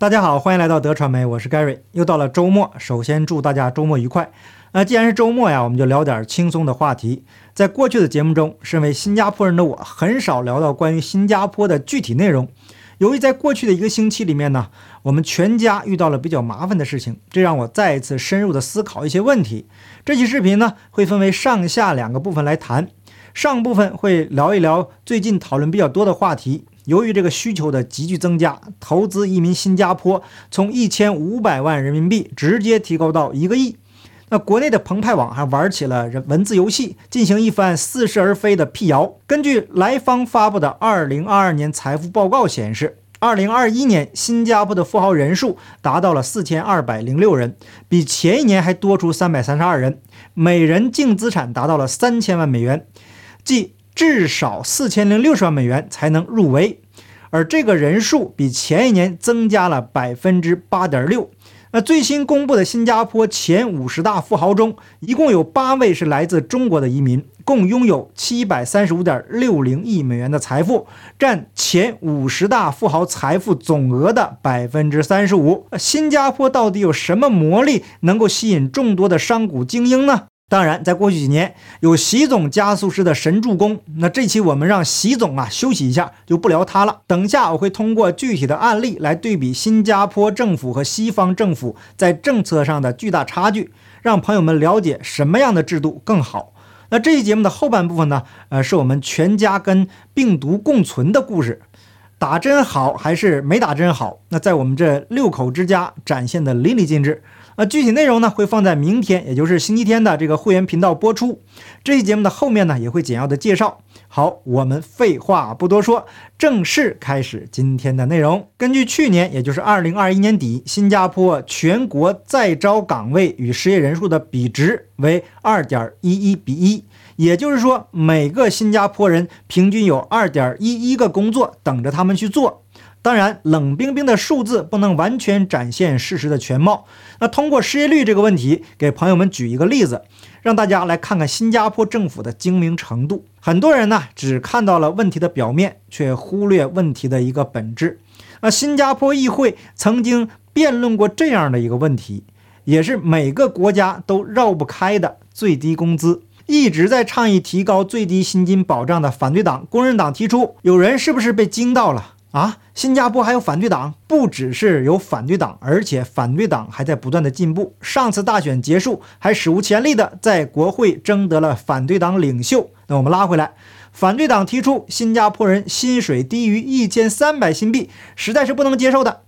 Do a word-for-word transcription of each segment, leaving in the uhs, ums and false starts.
大家好，欢迎来到德传媒，我是 Gary。 又到了周末，首先祝大家周末愉快。那、呃、既然是周末呀，我们就聊点轻松的话题。在过去的节目中，身为新加坡人的我很少聊到关于新加坡的具体内容。由于在过去的一个星期里面呢，我们全家遇到了比较麻烦的事情，这让我再一次深入的思考一些问题。这期视频呢会分为上下两个部分来谈，上部分会聊一聊最近讨论比较多的话题。由于这个需求的急剧增加，投资移民新加坡从一千五百万人民币直接提高到一个亿。那国内的澎湃网还玩起了文字游戏，进行一番似是而非的辟谣。根据莱方发布的二零二二年财富报告显示，二零二一年新加坡的富豪人数达到了四千二百零六人，比前一年还多出三百三十二人，每人净资产达到了三千万美元，即至少四千零六十万美元才能入围，而这个人数比前一年增加了 百分之八点六。 那最新公布的新加坡前五十大富豪中，一共有八位是来自中国的移民，共拥有 七百三十五点六零亿美元的财富，占前五十大富豪财富总额的 百分之三十五。 新加坡到底有什么魔力能够吸引众多的商贾精英呢？当然，在过去几年有习总加速师的神助攻。那这期我们让习总啊休息一下，就不聊他了。等下我会通过具体的案例来对比新加坡政府和西方政府在政策上的巨大差距，让朋友们了解什么样的制度更好。那这期节目的后半部分呢，呃，是我们全家跟病毒共存的故事。打针好还是没打针好？那在我们这六口之家展现的淋漓尽致。那、呃、具体内容呢会放在明天，也就是星期天的这个会员频道播出。这期节目的后面呢也会简要的介绍。好，我们废话不多说，正式开始今天的内容。根据去年，也就是二零二一年底，新加坡全国在招岗位与失业人数的比值为 二点一一比一。也就是说，每个新加坡人平均有 二点一一个工作等着他们去做。当然，冷冰冰的数字不能完全展现事实的全貌。那通过失业率这个问题，给朋友们举一个例子，让大家来看看新加坡政府的精明程度。很多人呢，只看到了问题的表面，却忽略问题的一个本质。那新加坡议会曾经辩论过这样的一个问题，也是每个国家都绕不开的最低工资。一直在倡议提高最低薪金保障的反对党工人党提出，有人是不是被惊到了啊？新加坡还有反对党？不只是有反对党，而且反对党还在不断的进步。上次大选结束，还史无前例的在国会争得了反对党领袖。那我们拉回来，反对党提出新加坡人薪水低于一千三百新币，实在是不能接受的，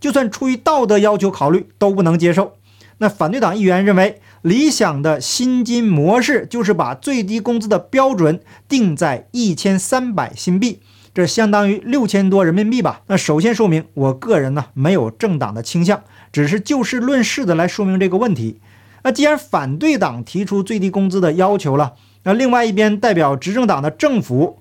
就算出于道德要求考虑都不能接受。那反对党议员认为，理想的薪金模式就是把最低工资的标准定在一千三百新币，这相当于六千多人民币吧。那首先说明，我个人呢没有政党的倾向，只是就事论事的来说明这个问题。那既然反对党提出最低工资的要求了，那另外一边代表执政党的政府，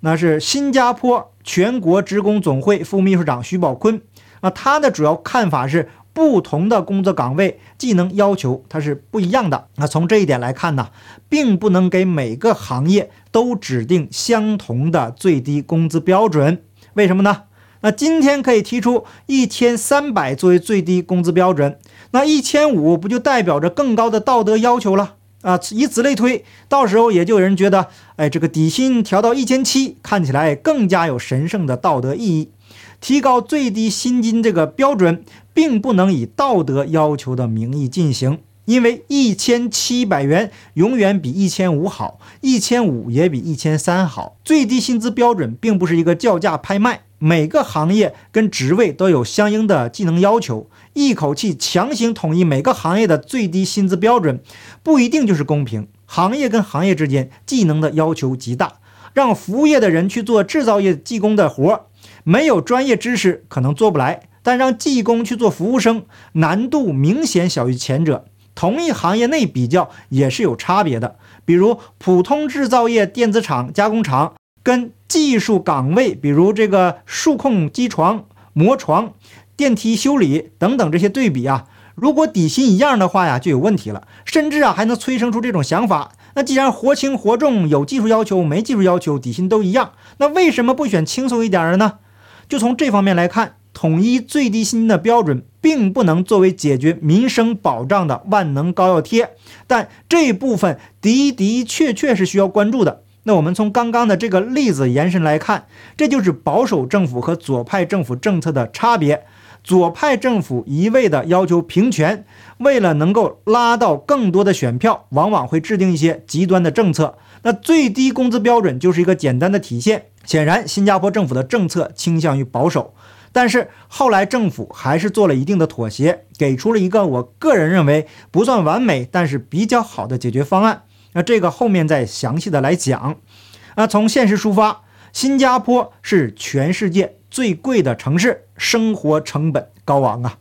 那是新加坡全国职工总会副秘书长徐宝坤，那他的主要看法是，不同的工作岗位技能要求它是不一样的。那从这一点来看呢，并不能给每个行业都指定相同的最低工资标准。为什么呢？那今天可以提出一千三百作为最低工资标准，那一千五百不就代表着更高的道德要求了啊？以此类推，到时候也就有人觉得，哎，这个底薪调到一千七百看起来更加有神圣的道德意义。提高最低薪金这个标准并不能以道德要求的名义进行，因为一千七百元永远比一千五百好，一千五百也比一千三百好。最低薪资标准并不是一个叫价拍卖，每个行业跟职位都有相应的技能要求，一口气强行统一每个行业的最低薪资标准，不一定就是公平。行业跟行业之间技能的要求极大，让服务业的人去做制造业技工的活，没有专业知识可能做不来，但让技工去做服务生，难度明显小于前者。同一行业内比较也是有差别的，比如普通制造业电子厂、加工厂跟技术岗位，比如这个数控机床、磨床、电梯修理等等这些对比啊，如果底薪一样的话呀，就有问题了，甚至啊还能催生出这种想法。那既然活轻活重，有技术要求没技术要求，底薪都一样，那为什么不选轻松一点的呢？就从这方面来看，统一最低薪的标准并不能作为解决民生保障的万能膏药贴，但这部分的的确确是需要关注的。那我们从刚刚的这个例子延伸来看，这就是保守政府和左派政府政策的差别。左派政府一味的要求平权，为了能够拉到更多的选票，往往会制定一些极端的政策。那最低工资标准就是一个简单的体现。显然，新加坡政府的政策倾向于保守，但是后来政府还是做了一定的妥协，给出了一个我个人认为不算完美，但是比较好的解决方案。那这个后面再详细的来讲。那从现实出发，新加坡是全世界最贵的城市，生活成本高昂啊。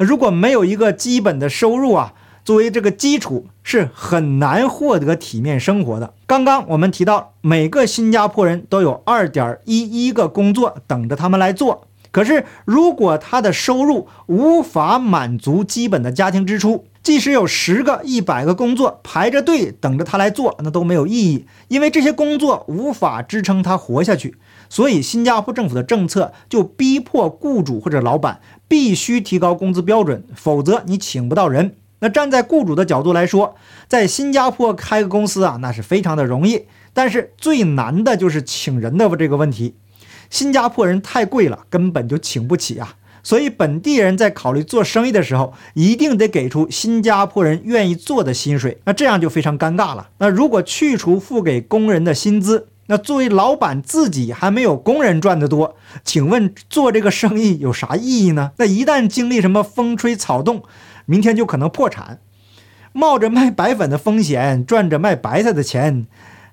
如果没有一个基本的收入啊，作为这个基础，是很难获得体面生活的。刚刚我们提到，每个新加坡人都有 二点一一 个工作等着他们来做。可是如果他的收入无法满足基本的家庭支出，即使有十个、一百个工作排着队等着他来做，那都没有意义，因为这些工作无法支撑他活下去。所以新加坡政府的政策就逼迫雇主或者老板必须提高工资标准，否则你请不到人。那站在雇主的角度来说，在新加坡开个公司啊，那是非常的容易，但是最难的就是请人的这个问题。新加坡人太贵了，根本就请不起啊。所以本地人在考虑做生意的时候，一定得给出新加坡人愿意做的薪水，那这样就非常尴尬了。那如果去除付给工人的薪资，那作为老板自己还没有工人赚得多，请问做这个生意有啥意义呢？那一旦经历什么风吹草动，明天就可能破产，冒着卖白粉的风险，赚着卖白菜的钱，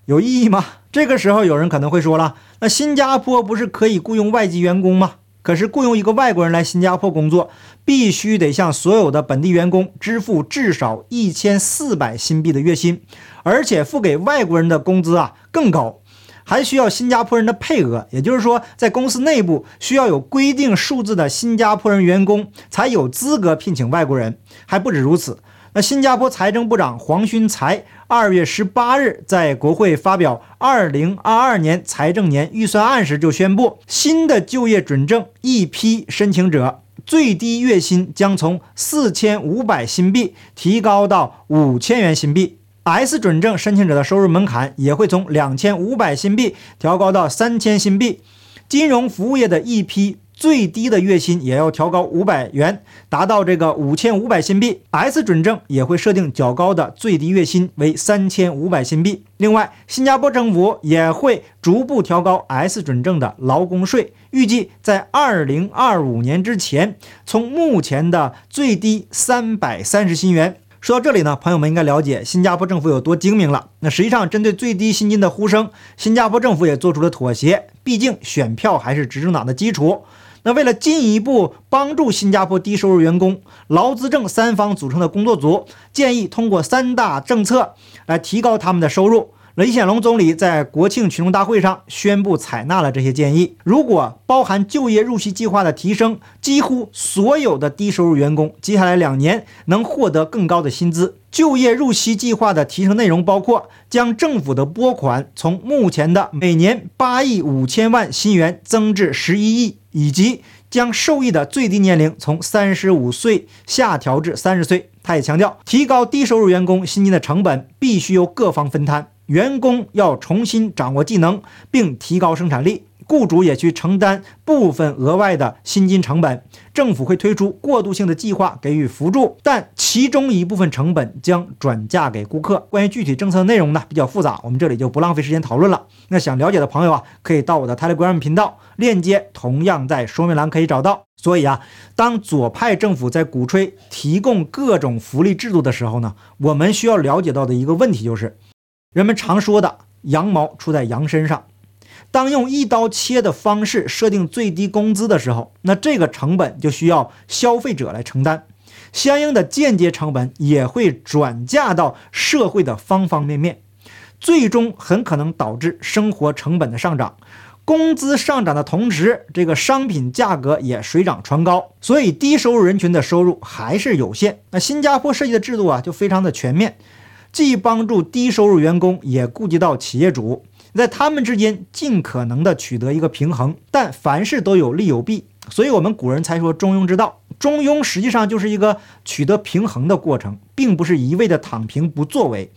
有意义吗？这个时候有人可能会说了，那新加坡不是可以雇佣外籍员工吗？可是雇佣一个外国人来新加坡工作，必须得向所有的本地员工支付至少一千四百新币的月薪，而且付给外国人的工资啊更高，还需要新加坡人的配额，也就是说在公司内部需要有规定数字的新加坡人员工才有资格聘请外国人。还不止如此，那新加坡财政部长黄勋才二月十八日在国会发表二零二二年财政年预算案时就宣布，新的就业准证一批申请者最低月薪将从四千五百新币提高到五千元新币， S 准证申请者的收入门槛也会从两千五百新币调高到三千新币，金融服务业的一批最低的月薪也要调高五百元，达到这个五千五百新币。 S 准证也会设定较高的最低月薪为三千五百新币。另外，新加坡政府也会逐步调高 S 准证的劳工税，预计在二零二五年之前，从目前的最低三百三十新元。说到这里呢，朋友们应该了解新加坡政府有多精明了。那实际上，针对最低薪金的呼声，新加坡政府也做出了妥协，毕竟选票还是执政党的基础。那为了进一步帮助新加坡低收入员工，劳资政三方组成的工作组建议通过三大政策来提高他们的收入。李显龙总理在国庆群众大会上宣布采纳了这些建议。如果包含就业入息计划的提升，几乎所有的低收入员工接下来两年能获得更高的薪资。就业入息计划的提升内容包括将政府的拨款从目前的每年八亿五千万新元增至十一亿，以及将受益的最低年龄从三十五岁下调至三十岁。他也强调，提高低收入员工薪金的成本必须由各方分摊，员工要重新掌握技能并提高生产力，雇主也去承担部分额外的薪金成本，政府会推出过渡性的计划给予扶助，但其中一部分成本将转嫁给顾客。关于具体政策内容呢，比较复杂，我们这里就不浪费时间讨论了。那想了解的朋友啊，可以到我的 Telegram 频道，链接同样在说明栏可以找到。所以啊，当左派政府在鼓吹提供各种福利制度的时候呢，我们需要了解到的一个问题就是，人们常说的羊毛出在羊身上。当用一刀切的方式设定最低工资的时候，那这个成本就需要消费者来承担，相应的间接成本也会转嫁到社会的方方面面，最终很可能导致生活成本的上涨。工资上涨的同时，这个商品价格也水涨船高，所以低收入人群的收入还是有限。那新加坡设计的制度啊，就非常的全面，既帮助低收入员工，也顾及到企业主，在他们之间尽可能的取得一个平衡，但凡事都有利有弊。所以我们古人才说中庸之道。中庸实际上就是一个取得平衡的过程，并不是一味的躺平不作为。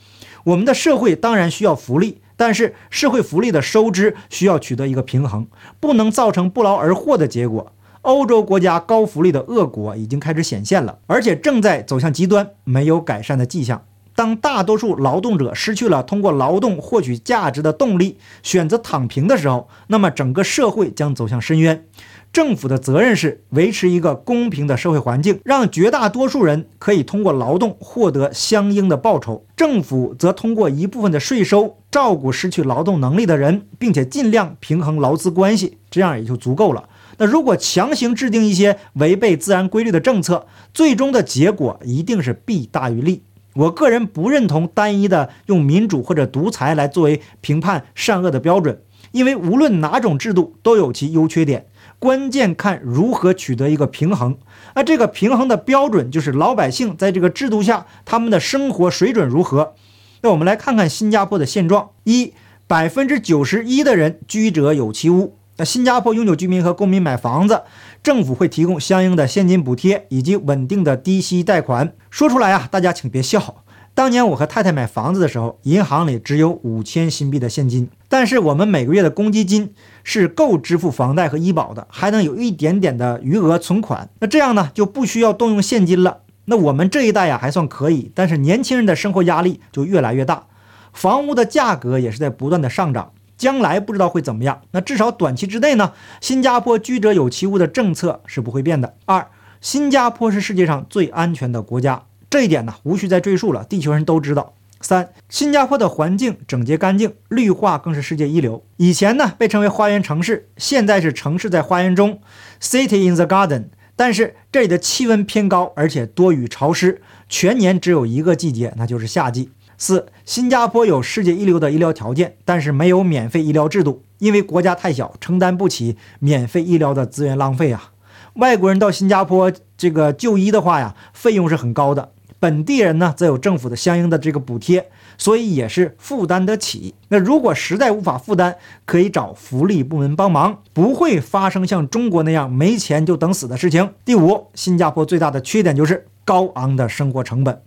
我们的社会当然需要福利，但是社会福利的收支需要取得一个平衡，不能造成不劳而获的结果。欧洲国家高福利的恶果已经开始显现了，而且正在走向极端，没有改善的迹象。当大多数劳动者失去了通过劳动获取价值的动力，选择躺平的时候，那么整个社会将走向深渊。政府的责任是维持一个公平的社会环境，让绝大多数人可以通过劳动获得相应的报酬。政府则通过一部分的税收照顾失去劳动能力的人，并且尽量平衡劳资关系，这样也就足够了。那如果强行制定一些违背自然规律的政策，最终的结果一定是弊大于利。我个人不认同单一的用民主或者独裁来作为评判善恶的标准，因为无论哪种制度都有其优缺点，关键看如何取得一个平衡。那这个平衡的标准就是老百姓在这个制度下他们的生活水准如何。那我们来看看新加坡的现状。一，百分之九十一的人居者有其屋。那新加坡永久居民和公民买房子，政府会提供相应的现金补贴以及稳定的低息贷款。说出来啊，大家请别笑。当年我和太太买房子的时候，银行里只有五千新币的现金，但是我们每个月的公积金是够支付房贷和医保的，还能有一点点的余额存款。那这样呢，就不需要动用现金了。那我们这一代呀还算可以，但是年轻人的生活压力就越来越大，房屋的价格也是在不断的上涨。将来不知道会怎么样，那至少短期之内呢，新加坡居者有其屋的政策是不会变的。二，新加坡是世界上最安全的国家。这一点呢，无需再赘述了，地球人都知道。三，新加坡的环境整洁干净，绿化更是世界一流。以前呢，被称为花园城市，现在是城市在花园中 ，City in the Garden。但是这里的气温偏高，而且多雨潮湿，全年只有一个季节，那就是夏季。四，新加坡有世界一流的医疗条件，但是没有免费医疗制度，因为国家太小，承担不起免费医疗的资源浪费啊。外国人到新加坡这个就医的话呀，费用是很高的。本地人呢，则有政府的相应的这个补贴，所以也是负担得起。那如果实在无法负担，可以找福利部门帮忙，不会发生像中国那样没钱就等死的事情。第五，新加坡最大的缺点就是高昂的生活成本，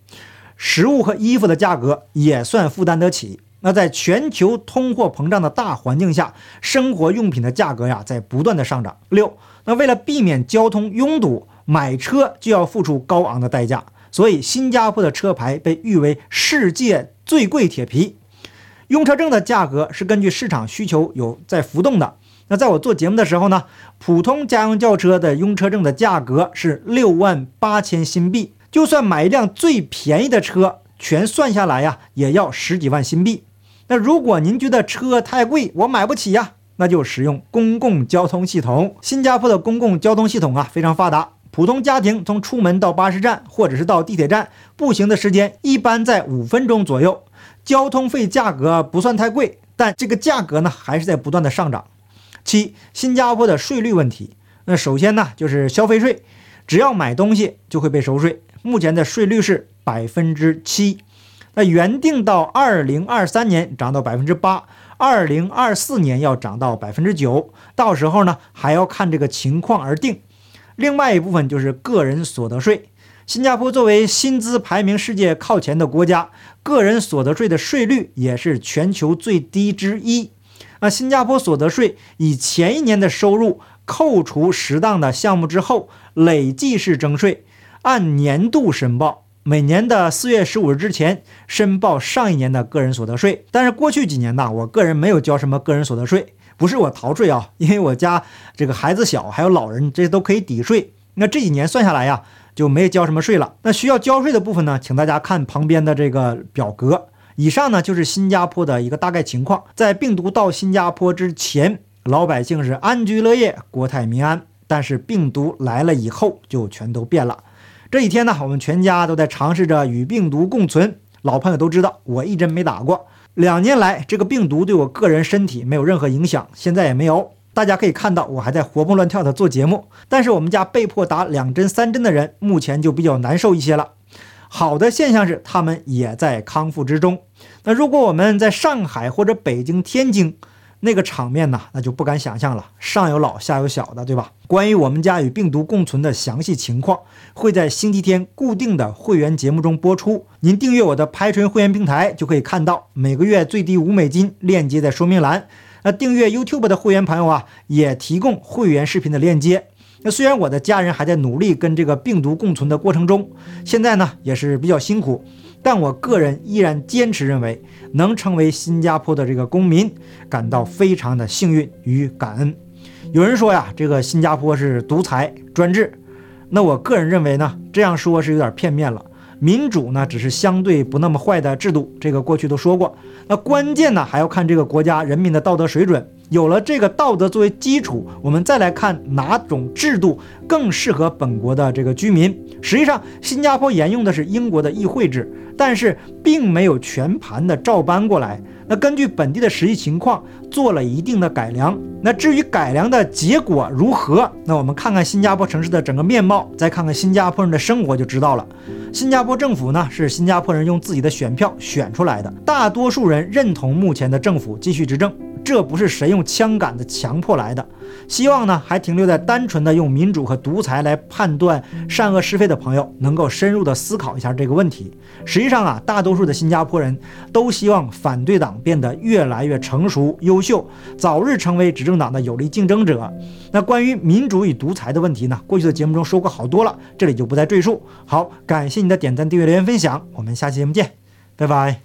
食物和衣服的价格也算负担得起。那在全球通货膨胀的大环境下，生活用品的价格呀，在不断的上涨。六，那为了避免交通拥堵，买车就要付出高昂的代价。所以新加坡的车牌被誉为世界最贵铁皮。用车证的价格是根据市场需求有在浮动的。那在我做节目的时候呢，普通家用轿车的用车证的价格是六万八千新币，就算买一辆最便宜的车，全算下来呀，也要十几万新币。那如果您觉得车太贵，我买不起呀，那就使用公共交通系统。新加坡的公共交通系统啊非常发达。普通家庭从出门到巴士站或者是到地铁站步行的时间一般在五分钟左右，交通费价格不算太贵，但这个价格呢还是在不断的上涨。七，新加坡的税率问题。那首先呢就是消费税，只要买东西就会被收税，目前的税率是百分之七，那原定到二零二三年涨到百分之八。二零二四年要涨到百分之九，到时候呢还要看这个情况而定。另外一部分就是个人所得税。新加坡作为薪资排名世界靠前的国家，个人所得税的税率也是全球最低之一。那新加坡所得税以前一年的收入扣除适当的项目之后，累计是征税，按年度申报，每年的四月十五日之前申报上一年的个人所得税。但是过去几年呢，我个人没有交什么个人所得税。不是我逃税啊，因为我家这个孩子小，还有老人，这都可以抵税。那这几年算下来呀，就没交什么税了。那需要交税的部分呢，请大家看旁边的这个表格。以上呢就是新加坡的一个大概情况。在病毒到新加坡之前，老百姓是安居乐业，国泰民安。但是病毒来了以后，就全都变了。这几天呢，我们全家都在尝试着与病毒共存。老朋友都知道，我一针没打过。两年来，这个病毒对我个人身体没有任何影响，现在也没有。大家可以看到，我还在活蹦乱跳的做节目。但是我们家被迫打两针、三针的人，目前就比较难受一些了。好的现象是，他们也在康复之中。那如果我们在上海或者北京、天津，那个场面呢，那就不敢想象了，上有老下有小的，对吧？关于我们家与病毒共存的详细情况，会在星期天固定的会员节目中播出。您订阅我的拍纯会员平台就可以看到，每个月最低五美金，链接在说明栏。那订阅 YouTube 的会员朋友啊，也提供会员视频的链接。那虽然我的家人还在努力跟这个病毒共存的过程中，现在呢也是比较辛苦，但我个人依然坚持认为，能成为新加坡的这个公民，感到非常的幸运与感恩。有人说呀，这个新加坡是独裁专制，那我个人认为呢，这样说是有点片面了。民主呢只是相对不那么坏的制度，这个过去都说过。那关键呢还要看这个国家人民的道德水准，有了这个道德作为基础，我们再来看哪种制度更适合本国的这个居民。实际上新加坡沿用的是英国的议会制，但是并没有全盘的照搬过来，那根据本地的实际情况做了一定的改良。那至于改良的结果如何，那我们看看新加坡城市的整个面貌，再看看新加坡人的生活就知道了。新加坡政府呢是新加坡人用自己的选票选出来的，大多数人认同目前的政府继续执政，这不是谁用枪杆子强迫来的。希望呢还停留在单纯的用民主和独裁来判断善恶是非的朋友能够深入的思考一下这个问题。实际上啊，大多数的新加坡人都希望反对党变得越来越成熟优秀，早日成为执政党的有力竞争者。那关于民主与独裁的问题呢，过去的节目中说过好多了，这里就不再赘述。好，感谢你的点赞订阅留言分享，我们下期节目见，拜拜。